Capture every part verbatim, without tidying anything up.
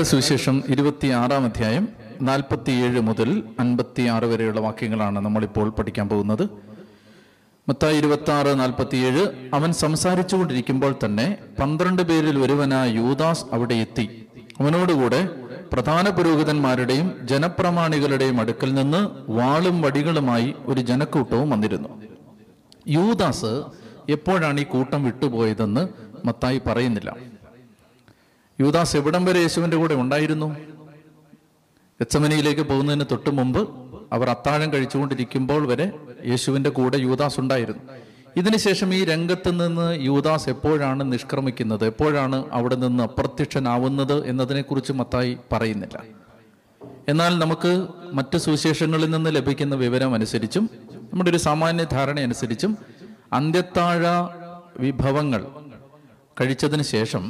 മത്തായിയുടെ സുവിശേഷം ഇരുപത്തിയാറാം അധ്യായം നാൽപ്പത്തിയേഴ് മുതൽ അൻപത്തിയാറ് വരെയുള്ള വാക്യങ്ങളാണ് നമ്മളിപ്പോൾ പഠിക്കാൻ പോകുന്നത്. മത്തായി ഇരുപത്തിയാറ് നാൽപ്പത്തിയേഴ്. അവൻ സംസാരിച്ചുകൊണ്ടിരിക്കുമ്പോൾ തന്നെ പന്ത്രണ്ട് പേരിൽ ഒരുവനായ യൂദാസ് അവിടെ എത്തി. അവനോടുകൂടെ പ്രധാന പുരോഹിതന്മാരുടെയും ജനപ്രമാണികളുടെയും അടുക്കൽ നിന്ന് വാളും വടികളുമായി ഒരു ജനക്കൂട്ടവും വന്നിരുന്നു. യൂദാസ് എപ്പോഴാണ് ഈ കൂട്ടം വിട്ടുപോയതെന്ന് മത്തായി പറയുന്നില്ല. യൂദാസ് എവിടം വരെ യേശുവിൻ്റെ കൂടെ ഉണ്ടായിരുന്നു? ഗെത്സമനിയിലേക്ക് പോകുന്നതിന് തൊട്ട് മുമ്പ് അവർ അത്താഴം കഴിച്ചുകൊണ്ടിരിക്കുമ്പോൾ വരെ യേശുവിൻ്റെ കൂടെ യൂദാസ് ഉണ്ടായിരുന്നു. ഇതിനുശേഷം ഈ രംഗത്ത് നിന്ന് യൂദാസ് എപ്പോഴാണ് നിഷ്ക്രമിക്കുന്നത്, എപ്പോഴാണ് അവിടെ നിന്ന് അപ്രത്യക്ഷനാവുന്നത് എന്നതിനെക്കുറിച്ച് മത്തായി പറയുന്നില്ല. എന്നാൽ നമുക്ക് മറ്റ് സുവിശേഷങ്ങളിൽ നിന്ന് ലഭിക്കുന്ന വിവരം അനുസരിച്ചും നമ്മുടെ ഒരു സാമാന്യ ധാരണ അനുസരിച്ചും അന്ത്യത്താഴ വിഭവങ്ങൾ കഴിച്ചതിന് ശേഷം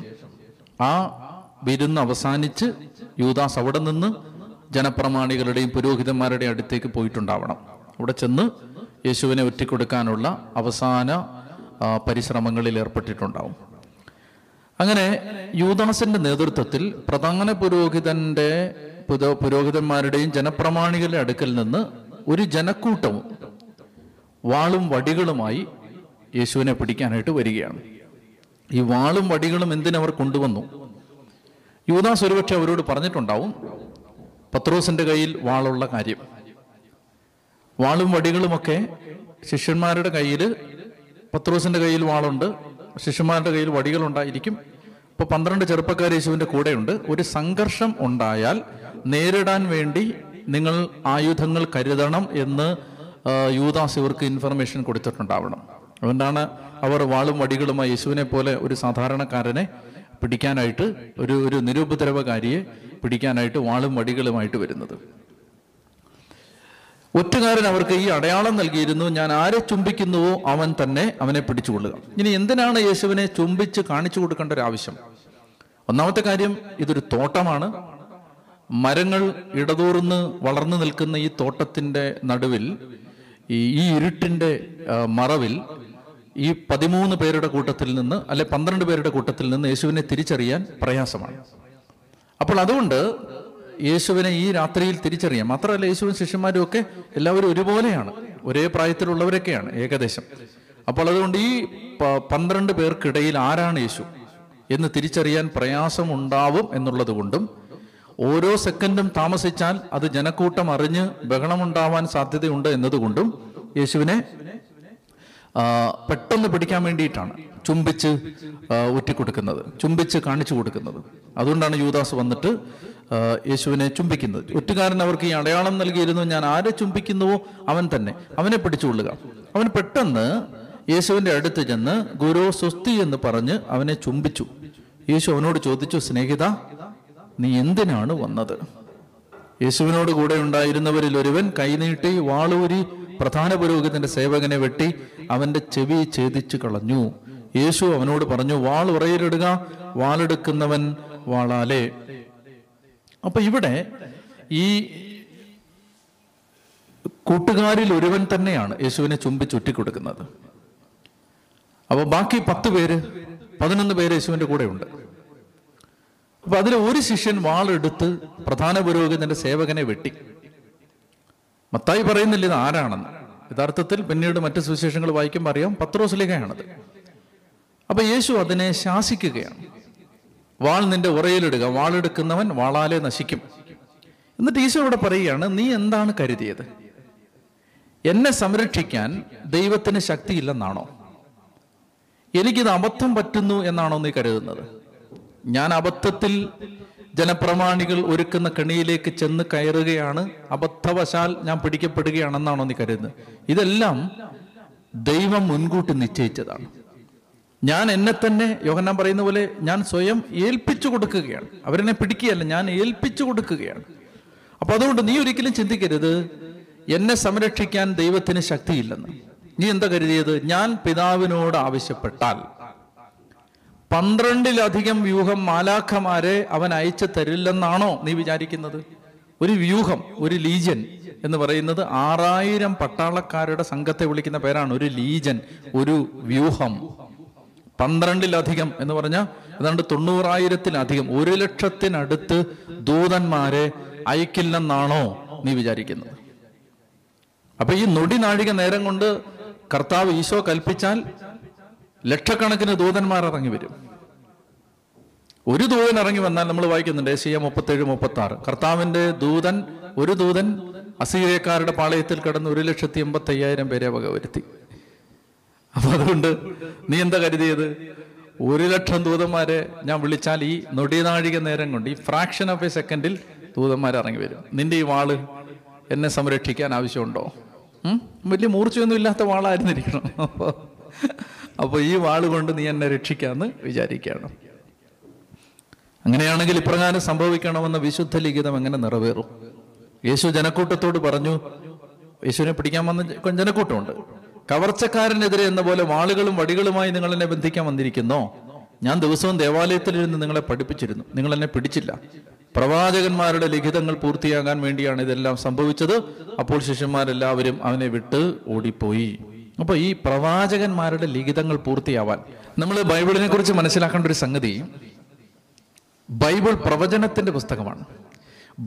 ആ വിരുന്ന് അവസാനിച്ച് യൂദാസ് അവിടെ നിന്ന് ജനപ്രമാണികളുടെയും പുരോഹിതന്മാരുടെയും അടുത്തേക്ക് പോയിട്ടുണ്ടാവണം. അവിടെ ചെന്ന് യേശുവിനെ ഒറ്റിക്കൊടുക്കാനുള്ള അവസാന പരിശ്രമങ്ങളിൽ ഏർപ്പെട്ടിട്ടുണ്ടാവും. അങ്ങനെ യൂദാസിൻ്റെ നേതൃത്വത്തിൽ പ്രധാന പുരോഹിതന്റെ പുരോഹിതന്മാരുടെയും ജനപ്രമാണികളുടെ അടുക്കൽ നിന്ന് ഒരു ജനക്കൂട്ടവും വാളും വടികളുമായി യേശുവിനെ പിടിക്കാനായിട്ട് വരികയാണ്. ഈ വാളും വടികളും എന്തിനവർ കൊണ്ടുവന്നു? യൂദാസ് ഒരുപക്ഷെ അവരോട് പറഞ്ഞിട്ടുണ്ടാവും പത്രോസിന്റെ കയ്യിൽ വാളുള്ള കാര്യം. വാളും വടികളുമൊക്കെ ശിഷ്യന്മാരുടെ കയ്യിൽ, പത്രോസിന്റെ കയ്യിൽ വാളുണ്ട്, ശിഷ്യന്മാരുടെ കയ്യിൽ വടികളുണ്ടായിരിക്കും. ഇപ്പൊ പന്ത്രണ്ട് ചെറുപ്പക്കാർ യേശുവിന്റെ കൂടെയുണ്ട്. ഒരു സംഘർഷം ഉണ്ടായാൽ നേരിടാൻ വേണ്ടി നിങ്ങൾ ആയുധങ്ങൾ കരുതണം എന്ന് യൂദാസ് ഇവർക്ക് ഇൻഫർമേഷൻ കൊടുത്തിട്ടുണ്ടാവണം. അതുകൊണ്ടാണ് അവർ വാളും വടികളുമായി യേശുവിനെ പോലെ ഒരു സാധാരണക്കാരനെ പിടിക്കാനായിട്ട്, ഒരു ഒരു നിരുപദ്രവകാരിയെ പിടിക്കാനായിട്ട് വാളും വടികളുമായിട്ട് വരുന്നത്. ഒറ്റുകാരൻ അവർക്ക് ഈ അടയാളം നൽകിയിരുന്നു, ഞാൻ ആരെ ചുംബിക്കുന്നുവോ അവൻ തന്നെ അവനെ പിടിച്ചുകൊള്ളുക. ഇനി എന്തിനാണ് യേശുവിനെ ചുംബിച്ച് കാണിച്ചു കൊടുക്കേണ്ട ഒരു ആവശ്യം? ഒന്നാമത്തെ കാര്യം, ഇതൊരു തോട്ടമാണ്. മരങ്ങൾ ഇടതൂർന്ന് വളർന്നു നിൽക്കുന്ന ഈ തോട്ടത്തിൻ്റെ നടുവിൽ, ഈ ഇരുട്ടിൻ്റെ മറവിൽ, ഈ പതിമൂന്ന് പേരുടെ കൂട്ടത്തിൽ നിന്ന് അല്ലെ പന്ത്രണ്ട് പേരുടെ കൂട്ടത്തിൽ നിന്ന് യേശുവിനെ തിരിച്ചറിയാൻ പ്രയാസമാണ്. അപ്പോൾ അതുകൊണ്ട് യേശുവിനെ ഈ രാത്രിയിൽ തിരിച്ചറിയാം. മാത്രമല്ല, യേശുവും ശിഷ്യന്മാരും ഒക്കെ എല്ലാവരും ഒരുപോലെയാണ്, ഒരേ പ്രായത്തിലുള്ളവരൊക്കെയാണ് ഏകദേശം. അപ്പോൾ അതുകൊണ്ട് ഈ പന്ത്രണ്ട് പേർക്കിടയിൽ ആരാണ് യേശു എന്ന് തിരിച്ചറിയാൻ പ്രയാസമുണ്ടാവും എന്നുള്ളത് കൊണ്ടും ഓരോ സെക്കൻഡും താമസിച്ചാൽ അത് ജനക്കൂട്ടം അറിഞ്ഞ് ബഹളമുണ്ടാവാൻ സാധ്യതയുണ്ട് എന്നതുകൊണ്ടും യേശുവിനെ പെട്ടെന്ന് പിടിക്കാൻ വേണ്ടിയിട്ടാണ് ചുംബിച്ച് ഒറ്റിക്കൊടുക്കുന്നത്, ചുംബിച്ച് കാണിച്ചു കൊടുക്കുന്നത്. അതുകൊണ്ടാണ് യൂദാസ് വന്നിട്ട് യേശുവിനെ ചുംബിക്കുന്നത്. ഒറ്റുകാരൻ അവർക്ക് ഈ അടയാളം നൽകിയിരുന്നു, ഞാൻ ആരെ ചുംബിക്കുന്നുവോ അവൻ തന്നെ അവനെ പിടിച്ചുകൊള്ളുക. അവൻ പെട്ടെന്ന് യേശുവിൻ്റെ അടുത്ത് ചെന്ന് ഗുരു സ്വസ്തി എന്ന് പറഞ്ഞ് അവനെ ചുംബിച്ചു. യേശു അവനോട് ചോദിച്ചു, സ്നേഹിത, നീ എന്തിനാണ് വന്നത്? യേശുവിനോട് കൂടെ ഉണ്ടായിരുന്നവരിൽ ഒരുവൻ കൈനീട്ടി വാളൂരി പ്രധാന പുരോഹിതന്റെ സേവകനെ വെട്ടി അവന്റെ ചെവി ഛേദിച്ചു കളഞ്ഞു. യേശു അവനോട് പറഞ്ഞു, വാൾ ഉറയിലിടുക, വാളെടുക്കുന്നവൻ വാളാലേ. അപ്പൊ ഇവിടെ ഈ കൂട്ടുകാരിൽ ഒരുവൻ തന്നെയാണ് യേശുവിനെ ചുംബിച്ചുറ്റിക്കൊടുക്കുന്നത്. അപ്പൊ ബാക്കി പത്ത് പേര് പതിനൊന്ന് പേര് യേശുവിന്റെ കൂടെ ഉണ്ട്. അപ്പൊ അതിൽ ഒരു ശിഷ്യൻ വാളെടുത്ത് പ്രധാന പുരോഹിതന്റെ സേവകനെ വെട്ടി. മത്തായി പറയുന്നില്ല ഇത് ആരാണെന്ന്. യഥാർത്ഥത്തിൽ പിന്നീട് മറ്റ് സുവിശേഷങ്ങൾ വായിക്കുമ്പോൾ അറിയാം പത്രോസിലേക്കാണത്. അപ്പൊ യേശു അതിനെ ശാസിക്കുകയാണ്, വാൾ നിന്റെ ഉറയിലിടുക, വാളെടുക്കുന്നവൻ വാളാലെ നശിക്കും. എന്നിട്ട് ഈശോ ഇവിടെ പറയുകയാണ്, നീ എന്താണ് കരുതിയത്? എന്നെ സംരക്ഷിക്കാൻ ദൈവത്തിന് ശക്തിയില്ലെന്നാണോ? എനിക്കിത് അബദ്ധം പറ്റുന്നു എന്നാണോ നീ കരുതുന്നത്? ഞാൻ അബദ്ധത്തിൽ ജനപ്രമാണികൾ ഒരുക്കുന്ന കെണിയിലേക്ക് ചെന്ന് കയറുകയാണ്, അബദ്ധവശാൽ ഞാൻ പിടിക്കപ്പെടുകയാണെന്നാണോ നീ കരുതുന്നത്? ഇതെല്ലാം ദൈവം മുൻകൂട്ടി നിശ്ചയിച്ചതാണ്. ഞാൻ എന്നെ തന്നെ, യോഹന്നാൻ പറയുന്ന പോലെ, ഞാൻ സ്വയം ഏൽപ്പിച്ചു കൊടുക്കുകയാണ്. അവരെന്നെ പിടിക്കുകയല്ല, ഞാൻ ഏൽപ്പിച്ചു കൊടുക്കുകയാണ്. അപ്പൊ അതുകൊണ്ട് നീ ഒരിക്കലും ചിന്തിക്കരുത് എന്നെ സംരക്ഷിക്കാൻ ദൈവത്തിന് ശക്തിയില്ലെന്ന്. നീ എന്താ കരുതിയത്? ഞാൻ പിതാവിനോട് ആവശ്യപ്പെട്ടാൽ പന്ത്രണ്ടിലധികം വ്യൂഹം മാലാഖമാരെ അവൻ അയച്ചു തരില്ലെന്നാണോ നീ വിചാരിക്കുന്നത്? ഒരു വ്യൂഹം, ഒരു ലീജൻ എന്ന് പറയുന്നത് ആറായിരം പട്ടാളക്കാരുടെ സംഘത്തെ വിളിക്കുന്ന പേരാണ്. ഒരു ലീജൻ, ഒരു വ്യൂഹം. പന്ത്രണ്ടിലധികം എന്ന് പറഞ്ഞാൽ ഏതാണ്ട് തൊണ്ണൂറായിരത്തിലധികം ഒരു ലക്ഷത്തിനടുത്ത് ദൂതന്മാരെ അയക്കില്ലെന്നാണോ നീ വിചാരിക്കുന്നത്? അപ്പൊ ഈ നൊടി നാഴിക നേരം കൊണ്ട് കർത്താവ് ഈശോ കൽപ്പിച്ചാൽ ലക്ഷക്കണക്കിന് ദൂതന്മാർ ഇറങ്ങി വരും. ഒരു ദൂതൻ ഇറങ്ങി വന്നാൽ നമ്മൾ വായിക്കുന്നുണ്ട് ഏശയ്യ മുപ്പത്തേഴ് മുപ്പത്തി ആറ് കർത്താവിന്റെ ദൂതൻ ഒരു ദൂതൻ അസീറിയക്കാരുടെ പാളയത്തിൽ കടന്ന് ഒരു ലക്ഷത്തി എൺപത്തി അയ്യായിരം പേരെ വകവരുത്തി. അപ്പൊ അതുകൊണ്ട് നീ എന്താ കരുതിയത്? ഒരു ലക്ഷം ദൂതന്മാരെ ഞാൻ വിളിച്ചാൽ ഈ നൊടിനാഴിക നേരം കൊണ്ട് ഈ ഫ്രാക്ഷൻ ഓഫ് എ സെക്കൻഡിൽ ദൂതന്മാർ ഇറങ്ങി വരും. നിന്റെ ഈ വാള് എന്നെ സംരക്ഷിക്കാൻ ആവശ്യമുണ്ടോ? വലിയ മൂർച്ചയൊന്നും ഇല്ലാത്ത വാളായിരുന്നിരിക്കണം. അപ്പോൾ ഈ വാള് കൊണ്ട് നീ എന്നെ രക്ഷിക്കാമെന്ന് വിചാരിക്കുകയാണ്. അങ്ങനെയാണെങ്കിൽ ഇപ്രകാരം സംഭവിക്കണമെന്ന വിശുദ്ധ ലിഖിതം എങ്ങനെ നിറവേറും? യേശു ജനക്കൂട്ടത്തോട് പറഞ്ഞു, യേശുവിനെ പിടിക്കാൻ വന്ന ജനക്കൂട്ടമുണ്ട്, കവർച്ചക്കാരനെതിരെ എന്ന പോലെ വാളുകളും വടികളുമായി നിങ്ങൾ എന്നെ ബന്ധിക്കാൻ വന്നിരിക്കുന്നോ? ഞാൻ ദിവസവും ദേവാലയത്തിലിരുന്ന് നിങ്ങളെ പഠിപ്പിച്ചിരുന്നു, നിങ്ങൾ എന്നെ പിടിച്ചില്ല. പ്രവാചകന്മാരുടെ ലിഖിതങ്ങൾ പൂർത്തിയാകാൻ വേണ്ടിയാണ് ഇതെല്ലാം സംഭവിച്ചത്. അപ്പോൾ ശിഷ്യന്മാരെല്ലാവരും അവനെ വിട്ട് ഓടിപ്പോയി. അപ്പൊ ഈ പ്രവാചകന്മാരുടെ ലിഖിതങ്ങൾ പൂർത്തിയാവാൻ നമ്മൾ ബൈബിളിനെ കുറിച്ച് മനസ്സിലാക്കേണ്ട ഒരു സംഗതി, ബൈബിൾ പ്രവചനത്തിന്റെ പുസ്തകമാണ്.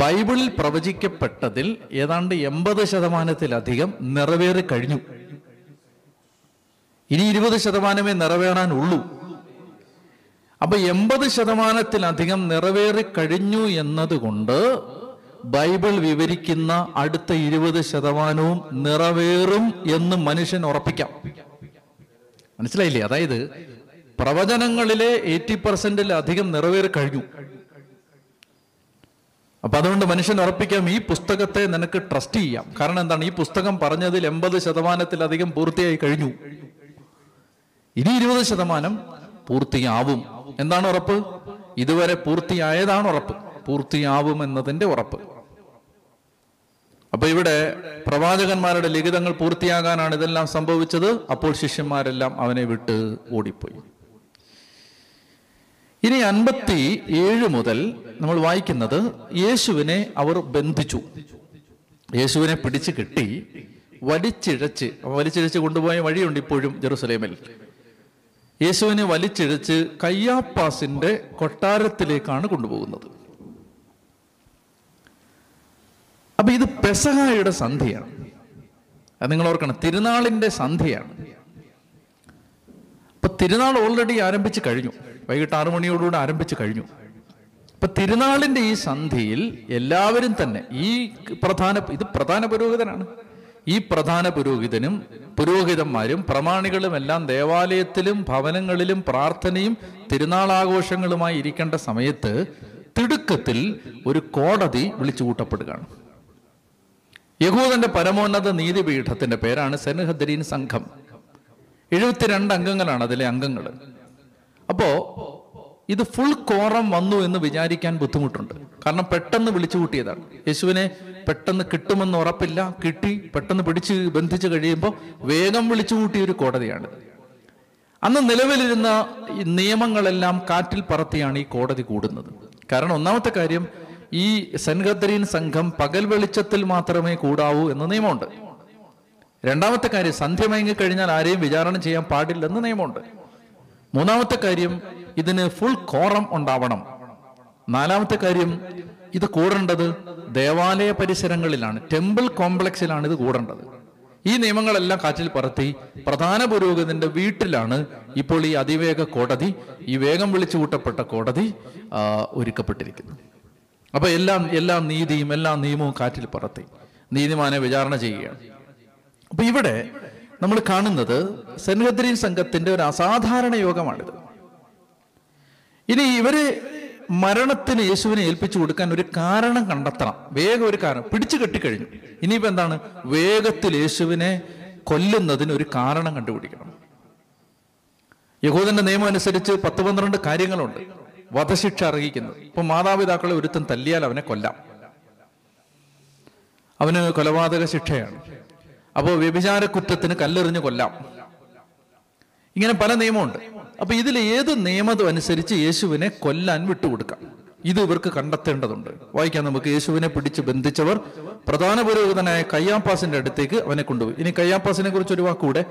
ബൈബിളിൽ പ്രവചിക്കപ്പെട്ടതിൽ ഏതാണ്ട് എൺപത് ശതമാനത്തിലധികം നിറവേറി കഴിഞ്ഞു. ഇനി ഇരുപത് ശതമാനമേ നിറവേറാനുള്ളൂ. അപ്പൊ എൺപത് ശതമാനത്തിലധികം നിറവേറി കഴിഞ്ഞു എന്നതുകൊണ്ട് ബൈബിൾ വിവരിക്കുന്ന അടുത്ത ഇരുപത് ശതമാനവും നിറവേറും എന്ന് മനുഷ്യൻ ഉറപ്പിക്കാം. മനസ്സിലായില്ലേ? അതായത് പ്രവചനങ്ങളിലെ എയ്റ്റി പെർസെന്റിലധികം നിറവേറി കഴിഞ്ഞു. അപ്പൊ അതുകൊണ്ട് മനുഷ്യൻ ഉറപ്പിക്കാം, ഈ പുസ്തകത്തെ നിനക്ക് ട്രസ്റ്റ് ചെയ്യാം. കാരണം എന്താണ്? ഈ പുസ്തകം പറഞ്ഞതിൽ എൺപത് ശതമാനത്തിലധികം പൂർത്തിയായി കഴിഞ്ഞു. ഇനി ഇരുപത് ശതമാനം പൂർത്തിയാവും. എന്താണ് ഉറപ്പ്? ഇതുവരെ പൂർത്തിയായതാണ് ഉറപ്പ്, പൂർത്തിയാവും എന്നതിന്റെ ഉറപ്പ്. അപ്പൊ ഇവിടെ പ്രവാചകന്മാരുടെ ലിഖിതങ്ങൾ പൂർത്തിയാകാനാണ് ഇതെല്ലാം സംഭവിച്ചത്. അപ്പോൾ ശിഷ്യന്മാരെല്ലാം അവനെ വിട്ട് ഓടിപ്പോയി. ഇനി അൻപത്തി ഏഴ് മുതൽ നമ്മൾ വായിക്കുന്നത്, യേശുവിനെ അവർ ബന്ധിച്ചു, യേശുവിനെ പിടിച്ചു കെട്ടി വലിച്ചിഴച്ച് വലിച്ചിഴച്ച് കൊണ്ടുപോയ വഴിയുണ്ട് ഇപ്പോഴും ജെറുസലേമിൽ. യേശുവിനെ വലിച്ചിഴച്ച് കയ്യാപ്പാസിന്റെ കൊട്ടാരത്തിലേക്കാണ് കൊണ്ടുപോകുന്നത്. അപ്പൊ ഇത് പെസഹായുടെ സന്ധ്യയാണ്. അത് നിങ്ങൾ ഓർക്കണം, തിരുനാളിന്റെ സന്ധ്യയാണ്. അപ്പൊ തിരുനാൾ ഓൾറെഡി ആരംഭിച്ചു കഴിഞ്ഞു, വൈകിട്ട് ആറു മണിയോടുകൂടെ ആരംഭിച്ചു കഴിഞ്ഞു. അപ്പൊ തിരുനാളിന്റെ ഈ സന്ധ്യയിൽ എല്ലാവരും തന്നെ, ഈ പ്രധാന ഇത് പ്രധാന പുരോഹിതനാണ്, ഈ പ്രധാന പുരോഹിതനും പുരോഹിതന്മാരും പ്രമാണികളും എല്ലാം ദേവാലയത്തിലും ഭവനങ്ങളിലും പ്രാർത്ഥനയും തിരുനാളാഘോഷങ്ങളുമായി ഇരിക്കേണ്ട സമയത്ത് തിടുക്കത്തിൽ ഒരു കോടതി വിളിച്ചു കൂട്ടപ്പെടുകയാണ്. യഹൂദന്റെ പരമോന്നത നീതിപീഠത്തിന്റെ പേരാണ് സെൻഹദരീൻ സംഘം. എഴുപത്തിരണ്ട് അംഗങ്ങളാണ് അതിലെ അംഗങ്ങൾ. അപ്പോ ഇത് ഫുൾ കോറം വന്നു എന്ന് വിചാരിക്കാൻ ബുദ്ധിമുട്ടുണ്ട്. കാരണം പെട്ടെന്ന് വിളിച്ചു കൂട്ടിയതാണ്. യേശുവിനെ പെട്ടെന്ന് കിട്ടുമെന്ന് ഉറപ്പില്ല, കിട്ടി പെട്ടെന്ന് പിടിച്ച് ബന്ധിച്ചു കഴിയുമ്പോൾ വേഗം വിളിച്ചു കൂട്ടിയ ഒരു കോടതിയാണ്. അന്ന് നിലവിലിരുന്ന നിയമങ്ങളെല്ലാം കാറ്റിൽ പറത്തിയാണ് ഈ കോടതി കൂടുന്നത്. കാരണം ഒന്നാമത്തെ കാര്യം, ഈ സെൻഹദരീൻ സംഘം പകൽ വെളിച്ചത്തിൽ മാത്രമേ കൂടാവൂ എന്ന നിയമമുണ്ട്. രണ്ടാമത്തെ കാര്യം, സന്ധ്യ മയങ്ങി കഴിഞ്ഞാൽ ആരെയും വിചാരണ ചെയ്യാൻ പാടില്ലെന്ന് നിയമമുണ്ട്. മൂന്നാമത്തെ കാര്യം, ഇതിന് ഫുൾ കോറം ഉണ്ടാവണം. നാലാമത്തെ കാര്യം, ഇത് കൂടേണ്ടത് ദേവാലയ പരിസരങ്ങളിലാണ്, ടെമ്പിൾ കോംപ്ലക്സിലാണ് ഇത് കൂടേണ്ടത്. ഈ നിയമങ്ങളെല്ലാം കാറ്റിൽ പറത്തി പ്രധാന പുരോഹിതന്റെ വീട്ടിലാണ് ഇപ്പോൾ ഈ അതിവേഗ കോടതി, ഈ വേഗം വിളിച്ചു കൂട്ടപ്പെട്ട കോടതി ഒരുക്കപ്പെട്ടിരിക്കുന്നത്. അപ്പൊ എല്ലാം എല്ലാ നീതിയും എല്ലാ നിയമവും കാറ്റിൽ പറത്തി നീതിമാനെ വിചാരണ ചെയ്യുകയാണ്. അപ്പൊ ഇവിടെ നമ്മൾ കാണുന്നത് സെൻഹദരീൻ സംഘത്തിന്റെ ഒരു അസാധാരണ യോഗമാണിത്. ഇനി ഇവര് മരണത്തിന് യേശുവിനെ ഏൽപ്പിച്ചു കൊടുക്കാൻ ഒരു കാരണം കണ്ടെത്തണം, വേഗം ഒരു കാരണം. പിടിച്ചു കെട്ടിക്കഴിഞ്ഞു, ഇനിയിപ്പോ എന്താണ്? വേഗത്തിൽ യേശുവിനെ കൊല്ലുന്നതിന് ഒരു കാരണം കണ്ടുപിടിക്കണം. യഹൂദന്റെ നിയമം അനുസരിച്ച് പത്ത് പന്ത്രണ്ട് കാര്യങ്ങളുണ്ട് വധശിക്ഷ അർഹിക്കുന്നത്. ഇപ്പൊ മാതാപിതാക്കളെ ഒരുത്തൻ തല്ലിയാൽ അവനെ കൊല്ലാം, അവന് കൊലപാതക ശിക്ഷയാണ്. അപ്പോൾ വ്യഭിചാര കുറ്റത്തിന് കല്ലെറിഞ്ഞ് കൊല്ലാം. ഇങ്ങനെ പല നിയമമുണ്ട്. അപ്പൊ ഇതിൽ ഏത് നിയമം അനുസരിച്ച് യേശുവിനെ കൊല്ലാൻ വിട്ടുകൊടുക്കാം. ഇത് ഇവർക്ക് കണ്ടെത്തേണ്ടതുണ്ട്. വായിക്കാം നമുക്ക്. യേശുവിനെ പിടിച്ച് ബന്ധിച്ചവർ പ്രധാന പുരോഹിതനായ കയ്യാപ്പാസിന്റെ അടുത്തേക്ക് അവനെ കൊണ്ടുപോയി. ഇനി കയ്യാപ്പാസിനെ കുറിച്ച് ഒരു വാക്കൂടെ.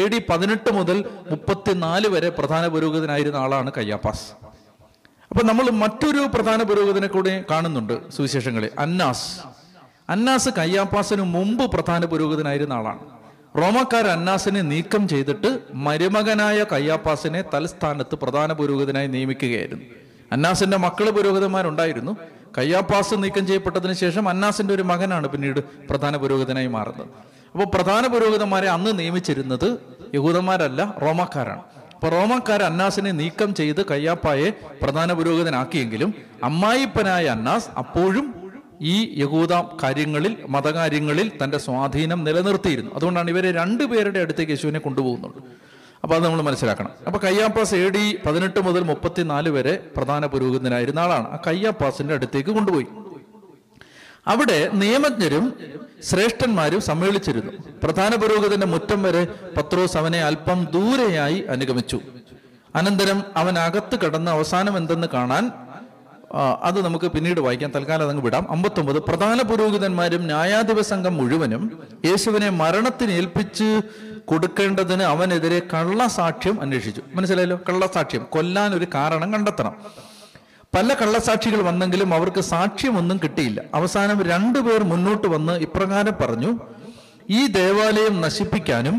എ ഡി പതിനെട്ട് മുതൽ മുപ്പത്തിനാല് വരെ പ്രധാന പുരോഹിതനായിരുന്ന ആളാണ് കയ്യാപ്പാസ്. അപ്പൊ നമ്മൾ മറ്റൊരു പ്രധാന പുരോഹിതനെ കൂടെ കാണുന്നുണ്ട് സുവിശേഷങ്ങളിൽ, അന്നാസ്. അന്നാസ് കയ്യാപ്പാസിന് മുമ്പ് പ്രധാന പുരോഹിതനായിരുന്ന ആളാണ്. റോമാക്കാർ അന്നാസിനെ നീക്കം ചെയ്തിട്ട് മരുമകനായ കയ്യാപ്പാസിനെ തലസ്ഥാനത്ത് പ്രധാന പുരോഹിതനായി നിയമിക്കുകയായിരുന്നു. അന്നാസിന്റെ മക്കള് പുരോഹിതന്മാരുണ്ടായിരുന്നു. കയ്യാപ്പാസ് നീക്കം ചെയ്യപ്പെട്ടതിന് ശേഷം അന്നാസിന്റെ ഒരു മകനാണ് പിന്നീട് പ്രധാന പുരോഹിതനായി മാറുന്നത്. അപ്പോൾ പ്രധാന പുരോഹിതന്മാരെ അന്ന് നിയമിച്ചിരുന്നത് യഹൂദന്മാരല്ല, റോമാക്കാരാണ്. അപ്പൊ റോമാക്കാർ അന്നാസിനെ നീക്കം ചെയ്ത് കയ്യാപ്പായെ പ്രധാന പുരോഹിതനാക്കിയെങ്കിലും അമ്മായിപ്പനായ അന്നാസ് അപ്പോഴും ഈ യഹൂദ കാര്യങ്ങളിൽ, മതകാര്യങ്ങളിൽ തൻ്റെ സ്വാധീനം നിലനിർത്തിയിരുന്നു. അതുകൊണ്ടാണ് ഇവരെ രണ്ടുപേരുടെ അടുത്തേക്ക് യേശുവിനെ കൊണ്ടുപോകുന്നുള്ളൂ. അപ്പോൾ അത് നമ്മൾ മനസ്സിലാക്കണം. അപ്പോൾ കയ്യാപ്പാസ് എ ഡി പതിനെട്ട് മുതൽ മുപ്പത്തിനാല് വരെ പ്രധാന പുരോഹിതനായിരുന്ന ആളാണ്. ആ കയ്യാപ്പാസിൻ്റെ അടുത്തേക്ക് കൊണ്ടുപോയി. അവിടെ നിയമജ്ഞരും ശ്രേഷ്ഠന്മാരും സമ്മേളിച്ചിരുന്നു. പ്രധാന പുരോഹിതന്റെ മുറ്റം വരെ പത്രോസ് അവനെ അല്പം ദൂരെയായി അനുഗമിച്ചു. അനന്തരം അവൻ അകത്ത് കടന്ന് അവസാനം എന്തെന്ന് കാണാൻ, അത് നമുക്ക് പിന്നീട് വായിക്കാം, തൽക്കാലം അതങ്ങ് വിടാം. അമ്പത്തൊമ്പത്. പ്രധാന പുരോഹിതന്മാരും ന്യായാധിപ സംഘം മുഴുവനും യേശുവിനെ മരണത്തിന് ഏൽപ്പിച്ച് കൊടുക്കേണ്ടതിന് അവനെതിരെ കള്ളസാക്ഷ്യം അന്വേഷിച്ചു. മനസ്സിലായല്ലോ, കള്ളസാക്ഷ്യം, കൊല്ലാൻ ഒരു കാരണം കണ്ടെത്തണം. പല കള്ളസാക്ഷികൾ വന്നെങ്കിലും അവർക്ക് സാക്ഷ്യമൊന്നും കിട്ടിയില്ല. അവസാനം രണ്ടുപേർ മുന്നോട്ട് വന്ന് ഇപ്രകാരം പറഞ്ഞു: ഈ ദേവാലയം നശിപ്പിക്കാനും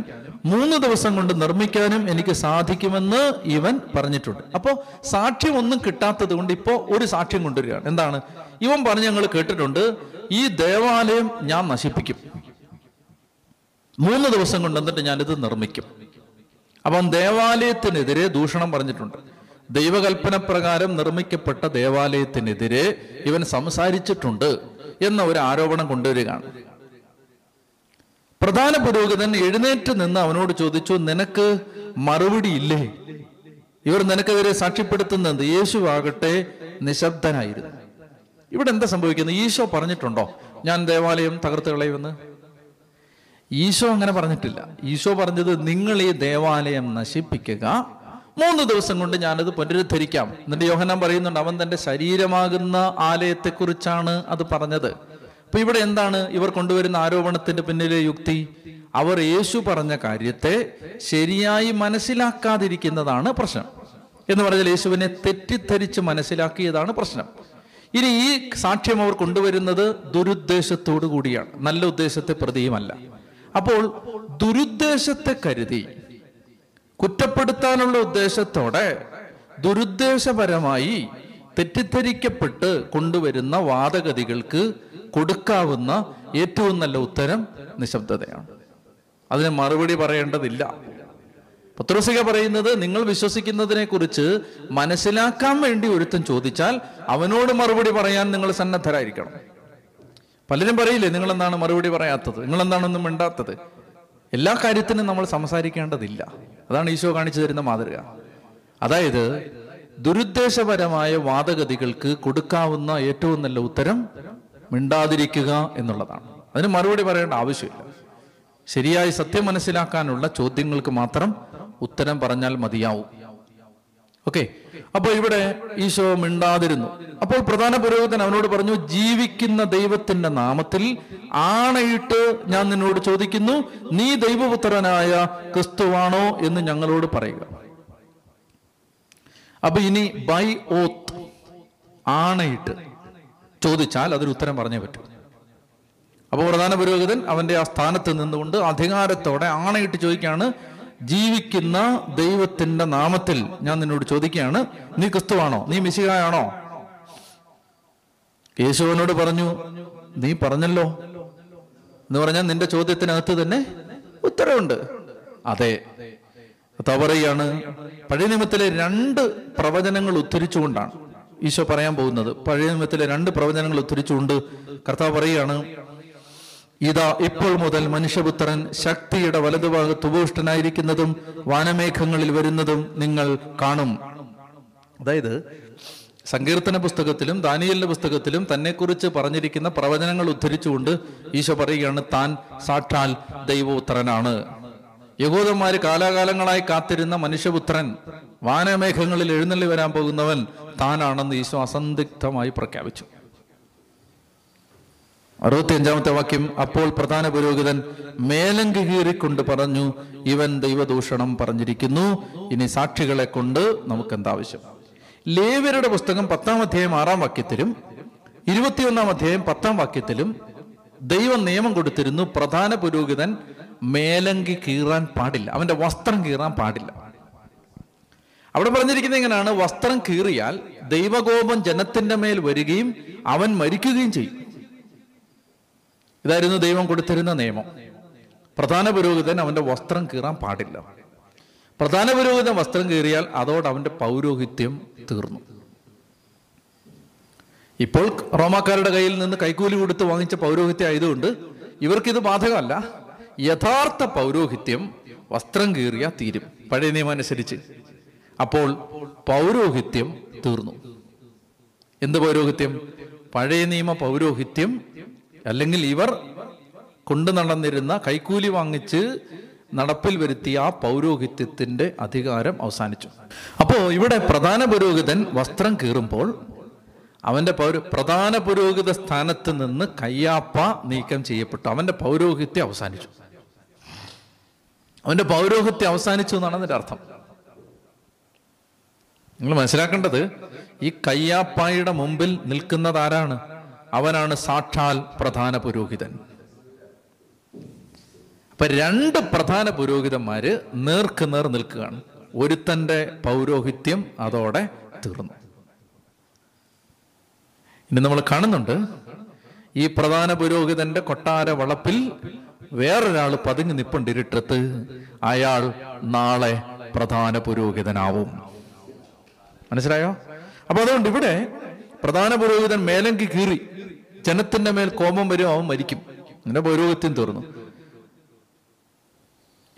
മൂന്ന് ദിവസം കൊണ്ട് നിർമ്മിക്കാനും എനിക്ക് സാധിക്കുമെന്ന് ഇവൻ പറഞ്ഞിട്ടുണ്ട്. അപ്പോൾ സാക്ഷ്യം ഒന്നും കിട്ടാത്തത് കൊണ്ട് ഇപ്പോൾ ഒരു സാക്ഷ്യം കൊണ്ടുവരികയാണ്. എന്താണ് ഇവൻ പറഞ്ഞ്? ഞങ്ങൾ കേട്ടിട്ടുണ്ട്, ഈ ദേവാലയം ഞാൻ നശിപ്പിക്കും, മൂന്ന് ദിവസം കൊണ്ട് എന്നിട്ട് ഞാനിത് നിർമ്മിക്കും. അപ്പം ദേവാലയത്തിനെതിരെ ദൂഷണം പറഞ്ഞിട്ടുണ്ട്. ദൈവകൽപ്പന പ്രകാരം നിർമ്മിക്കപ്പെട്ട ദേവാലയത്തിനെതിരെ ഇവൻ സംസാരിച്ചിട്ടുണ്ട് എന്ന ഒരു ആരോപണം കൊണ്ടുവരികയാണ്. പ്രധാന പുരോഹിതൻ എഴുന്നേറ്റ് നിന്ന് അവനോട് ചോദിച്ചു: നിനക്ക് മറുപടി ഇല്ലേ? ഇവർ നിനക്കെതിരെ സാക്ഷ്യപ്പെടുത്തുന്നത്. യേശുവാകട്ടെ നിശബ്ദനായിരുന്നു. ഇവിടെ എന്താ സംഭവിക്കുന്നത്? ഈശോ പറഞ്ഞിട്ടുണ്ടോ ഞാൻ ദേവാലയം തകർത്ത് കളയുമെന്ന്? ഈശോ അങ്ങനെ പറഞ്ഞിട്ടില്ല. ഈശോ പറഞ്ഞത്, നിങ്ങൾ ഈ ദേവാലയം നശിപ്പിക്കുക, മൂന്ന് ദിവസം കൊണ്ട് ഞാനത് പുനരുദ്ധരിക്കാം. എന്നിട്ട് യോഹന്നാൻ പറയുന്നുണ്ട്, അവൻ തൻ്റെ ശരീരമാകുന്ന ആലയത്തെക്കുറിച്ചാണ് അത് പറഞ്ഞത്. അപ്പൊ ഇവിടെ എന്താണ് ഇവർ കൊണ്ടുവരുന്ന ആരോപണത്തിന്റെ പിന്നിലെ യുക്തി? അവർ യേശു പറഞ്ഞ കാര്യത്തെ ശരിയായി മനസ്സിലാക്കാതിരിക്കുന്നതാണ് പ്രശ്നം. എന്ന് പറഞ്ഞാൽ യേശുവിനെ തെറ്റിദ്ധരിച്ച് മനസ്സിലാക്കിയതാണ് പ്രശ്നം. ഇനി ഈ സാക്ഷ്യം അവർ കൊണ്ടുവരുന്നത് ദുരുദ്ദേശത്തോടു കൂടിയാണ്, നല്ല ഉദ്ദേശത്തെ പ്രതിയുമല്ല. അപ്പോൾ ദുരുദ്ദേശത്തെ കരുതി, കുറ്റപ്പെടുത്താനുള്ള ഉദ്ദേശത്തോടെ ദുരുദ്ദേശപരമായി തെറ്റിദ്ധരിക്കപ്പെട്ട് കൊണ്ടുവരുന്ന വാദഗതികൾക്ക് കൊടുക്കാവുന്ന ഏറ്റവും നല്ല ഉത്തരം നിശബ്ദതയാണ്. അതിന് മറുപടി പറയേണ്ടതില്ല. പത്രോസിക പറയുന്നത്, നിങ്ങൾ വിശ്വസിക്കുന്നതിനെ കുറിച്ച് മനസ്സിലാക്കാൻ വേണ്ടി ഒരുത്തൻ ചോദിച്ചാൽ അവനോട് മറുപടി പറയാൻ നിങ്ങൾ സന്നദ്ധരായിരിക്കണം. പലരും പറയില്ലേ, നിങ്ങളെന്താണ് മറുപടി പറയാത്തത്, നിങ്ങളെന്താണൊന്നും മിണ്ടാത്തത്? എല്ലാ കാര്യത്തിനും നമ്മൾ സംസാരിക്കേണ്ടതില്ല. അതാണ് ഈശോ കാണിച്ചു തരുന്ന മാതൃക. അതായത് ദുരുദ്ദേശപരമായ വാദഗതികൾക്ക് കൊടുക്കാവുന്ന ഏറ്റവും നല്ല ഉത്തരം മിണ്ടാതിരിക്കുക എന്നുള്ളതാണ്. അതിന് മറുപടി പറയേണ്ട ആവശ്യമില്ല. ശരിയായി സത്യം മനസ്സിലാക്കാനുള്ള ചോദ്യങ്ങൾക്ക് മാത്രം ഉത്തരം പറഞ്ഞാൽ മതിയാവും. ഓക്കെ. അപ്പോൾ ഇവിടെ ഈശോ മിണ്ടാതിരുന്നു. അപ്പോൾ പ്രധാന പുരോഹിതൻ അവനോട് പറഞ്ഞു: ജീവിക്കുന്ന ദൈവത്തിന്റെ നാമത്തിൽ ആണയിട്ട് ഞാൻ നിന്നോട് ചോദിക്കുന്നു, നീ ദൈവപുത്രനായ ക്രിസ്തുവാണോ എന്ന് ഞങ്ങളോട് പറയുക. അപ്പൊ ഇനി ബൈ ഓത്ത്, ആണയിട്ട് ചോദിച്ചാൽ അതിന് ഉത്തരം പറഞ്ഞേ പറ്റൂ. അപ്പോൾ പ്രധാന പുരോഹിതൻ അവൻ്റെ ആ സ്ഥാനത്ത് നിന്നുകൊണ്ട് അധികാരത്തോടെ ആണയിട്ട് ചോദിക്കുകയാണ്: ജീവിക്കുന്ന ദൈവത്തിൻ്റെ നാമത്തിൽ ഞാൻ നിന്നോട് ചോദിക്കുകയാണ്, നീ ക്രിസ്തുവാണോ, നീ മിശിഹായാണോ? യേശുവിനോട് പറഞ്ഞു, നീ പറഞ്ഞല്ലോ എന്ന് പറഞ്ഞാൽ നിന്റെ ചോദ്യത്തിനകത്ത് തന്നെ ഉത്തരവുണ്ട്. അതെ, തവറയാണ്. പഴയ നിയമത്തിലെ രണ്ട് പ്രവചനങ്ങൾ ഉദ്ധരിച്ചുകൊണ്ടാണ് ഈശോ പറയാൻ പോകുന്നത്. പഴയ നിയമത്തിലെ രണ്ട് പ്രവചനങ്ങൾ ഉദ്ധരിച്ചുകൊണ്ട് കർത്താവ് പറയുകയാണ്: ഇതാ, ഇപ്പോൾ മുതൽ മനുഷ്യപുത്രൻ ശക്തിയുടെ വലതുഭാഗത്ത് ഉപവിഷ്ടനായിരിക്കുന്നതും വാനമേഘങ്ങളിൽ വരുന്നതും നിങ്ങൾ കാണും. അതായത് സങ്കീർത്തന പുസ്തകത്തിലും ദാനിയേലിന്റെ പുസ്തകത്തിലും തന്നെക്കുറിച്ച് പറഞ്ഞിരിക്കുന്ന പ്രവചനങ്ങൾ ഉദ്ധരിച്ചുകൊണ്ട് ഈശോ പറയുകയാണ് താൻ സാക്ഷാൽ ദൈവപുത്രനാണ്. യഹൂദന്മാര് കാലാകാലങ്ങളായി കാത്തിരുന്ന മനുഷ്യപുത്രൻ, വാനമേഘങ്ങളിൽ എഴുന്നള്ളി വരാൻ പോകുന്നവൻ, താനാണെന്ന് ഈശോ അസന്ധിഗ്ധമായി പ്രഖ്യാപിച്ചു. അറുപത്തി അഞ്ചാമത്തെ വാക്യം, അപ്പോൾ പ്രധാന പുരോഹിതൻ മേലങ്കി കീറിക്കൊണ്ട് പറഞ്ഞു, ഇവൻ ദൈവദൂഷണം പറഞ്ഞിരിക്കുന്നു, ഇനി സാക്ഷികളെ കൊണ്ട് നമുക്ക് എന്താവശ്യം. ലേവ്യരുടെ പുസ്തകം പത്താം അധ്യായം ആറാം വാക്യത്തിലും ഇരുപത്തിയൊന്നാം അധ്യായം പത്താം വാക്യത്തിലും ദൈവം നിയമം കൊടുത്തിരുന്നു, പ്രധാന പുരോഹിതൻ മേലങ്കി കീറാൻ പാടില്ല, അവന്റെ വസ്ത്രം കീറാൻ പാടില്ല. അവിടെ പറഞ്ഞിരിക്കുന്നത് എങ്ങനെയാണ്? വസ്ത്രം കീറിയാൽ ദൈവകോപം ജനത്തിന്റെ മേൽ വരികയും അവൻ മരിക്കുകയും ചെയ്യും. ഇതായിരുന്നു ദൈവം കൊടുത്തിരുന്ന നിയമം. പ്രധാന പുരോഹിതൻ അവന്റെ വസ്ത്രം കീറാൻ പാടില്ല. പ്രധാന പുരോഹിതൻ വസ്ത്രം കീറിയാൽ അതോടെ അവന്റെ പൗരോഹിത്യം തീർന്നു. ഇപ്പോൾ റോമാക്കാരുടെ കയ്യിൽ നിന്ന് കൈക്കൂലി കൊടുത്ത് വാങ്ങിച്ച പൗരോഹിത്യം ആയതുകൊണ്ട് ഇവർക്കിത് ബാധകമല്ല. യഥാർത്ഥ പൗരോഹിത്യം വസ്ത്രം കീറിയാൽ തീരും പഴയ നിയമം അനുസരിച്ച്. അപ്പോൾ പൗരോഹിത്യം തീർന്നു. എന്ത് പൗരോഹിത്യം? പഴയ നിയമ പൗരോഹിത്യം. അല്ലെങ്കിൽ ഇവർ കൊണ്ടു നടന്നിരുന്ന, കൈക്കൂലി വാങ്ങിച്ച് നടപ്പിൽ വരുത്തിയ ആ പൗരോഹിത്യത്തിന്റെ അധികാരം അവസാനിച്ചു. അപ്പോൾ ഇവിടെ പ്രധാന പുരോഹിതൻ വസ്ത്രം കീറുമ്പോൾ അവന്റെ പൗര പ്രധാന പുരോഹിത സ്ഥാനത്ത് നിന്ന് കയ്യാപ്പ നീക്കം ചെയ്യപ്പെട്ടു. അവന്റെ പൗരോഹിത്യം അവസാനിച്ചു. അവന്റെ പൗരോഹിത്യം അവസാനിച്ചു എന്നാണ് അതിൻ്റെ അർത്ഥം. നിങ്ങൾ മനസ്സിലാക്കേണ്ടത്, ഈ കയ്യാപ്പായുടെ മുമ്പിൽ നിൽക്കുന്നത് ആരാണ്? അവനാണ് സാക്ഷാൽ പ്രധാന പുരോഹിതൻ. അപ്പൊ രണ്ട് പ്രധാന പുരോഹിതന്മാര് നേർക്ക് നേർ നിൽക്കുകയാണ്. ഒരുത്തന്റെ പൗരോഹിത്യം അതോടെ തീർന്നു. ഇനി നമ്മൾ കാണുന്നുണ്ട്, ഈ പ്രധാന പുരോഹിതന്റെ കൊട്ടാര വളപ്പിൽ വേറൊരാൾ പതുങ്ങി നിപ്പുണ്ട് ഇരുട്ടത്ത്. അയാൾ നാളെ പ്രധാന പുരോഹിതനാവും. മനസ്സിലായോ? അപ്പൊ അതുകൊണ്ട് ഇവിടെ പ്രധാന പുരോഹിതൻ മേലങ്കി കീറി, ജനത്തിന്റെ മേൽ കോപം വരും, അവൻ മരിക്കും, അങ്ങനെ പൗരോഹിത്യം തീർന്നു.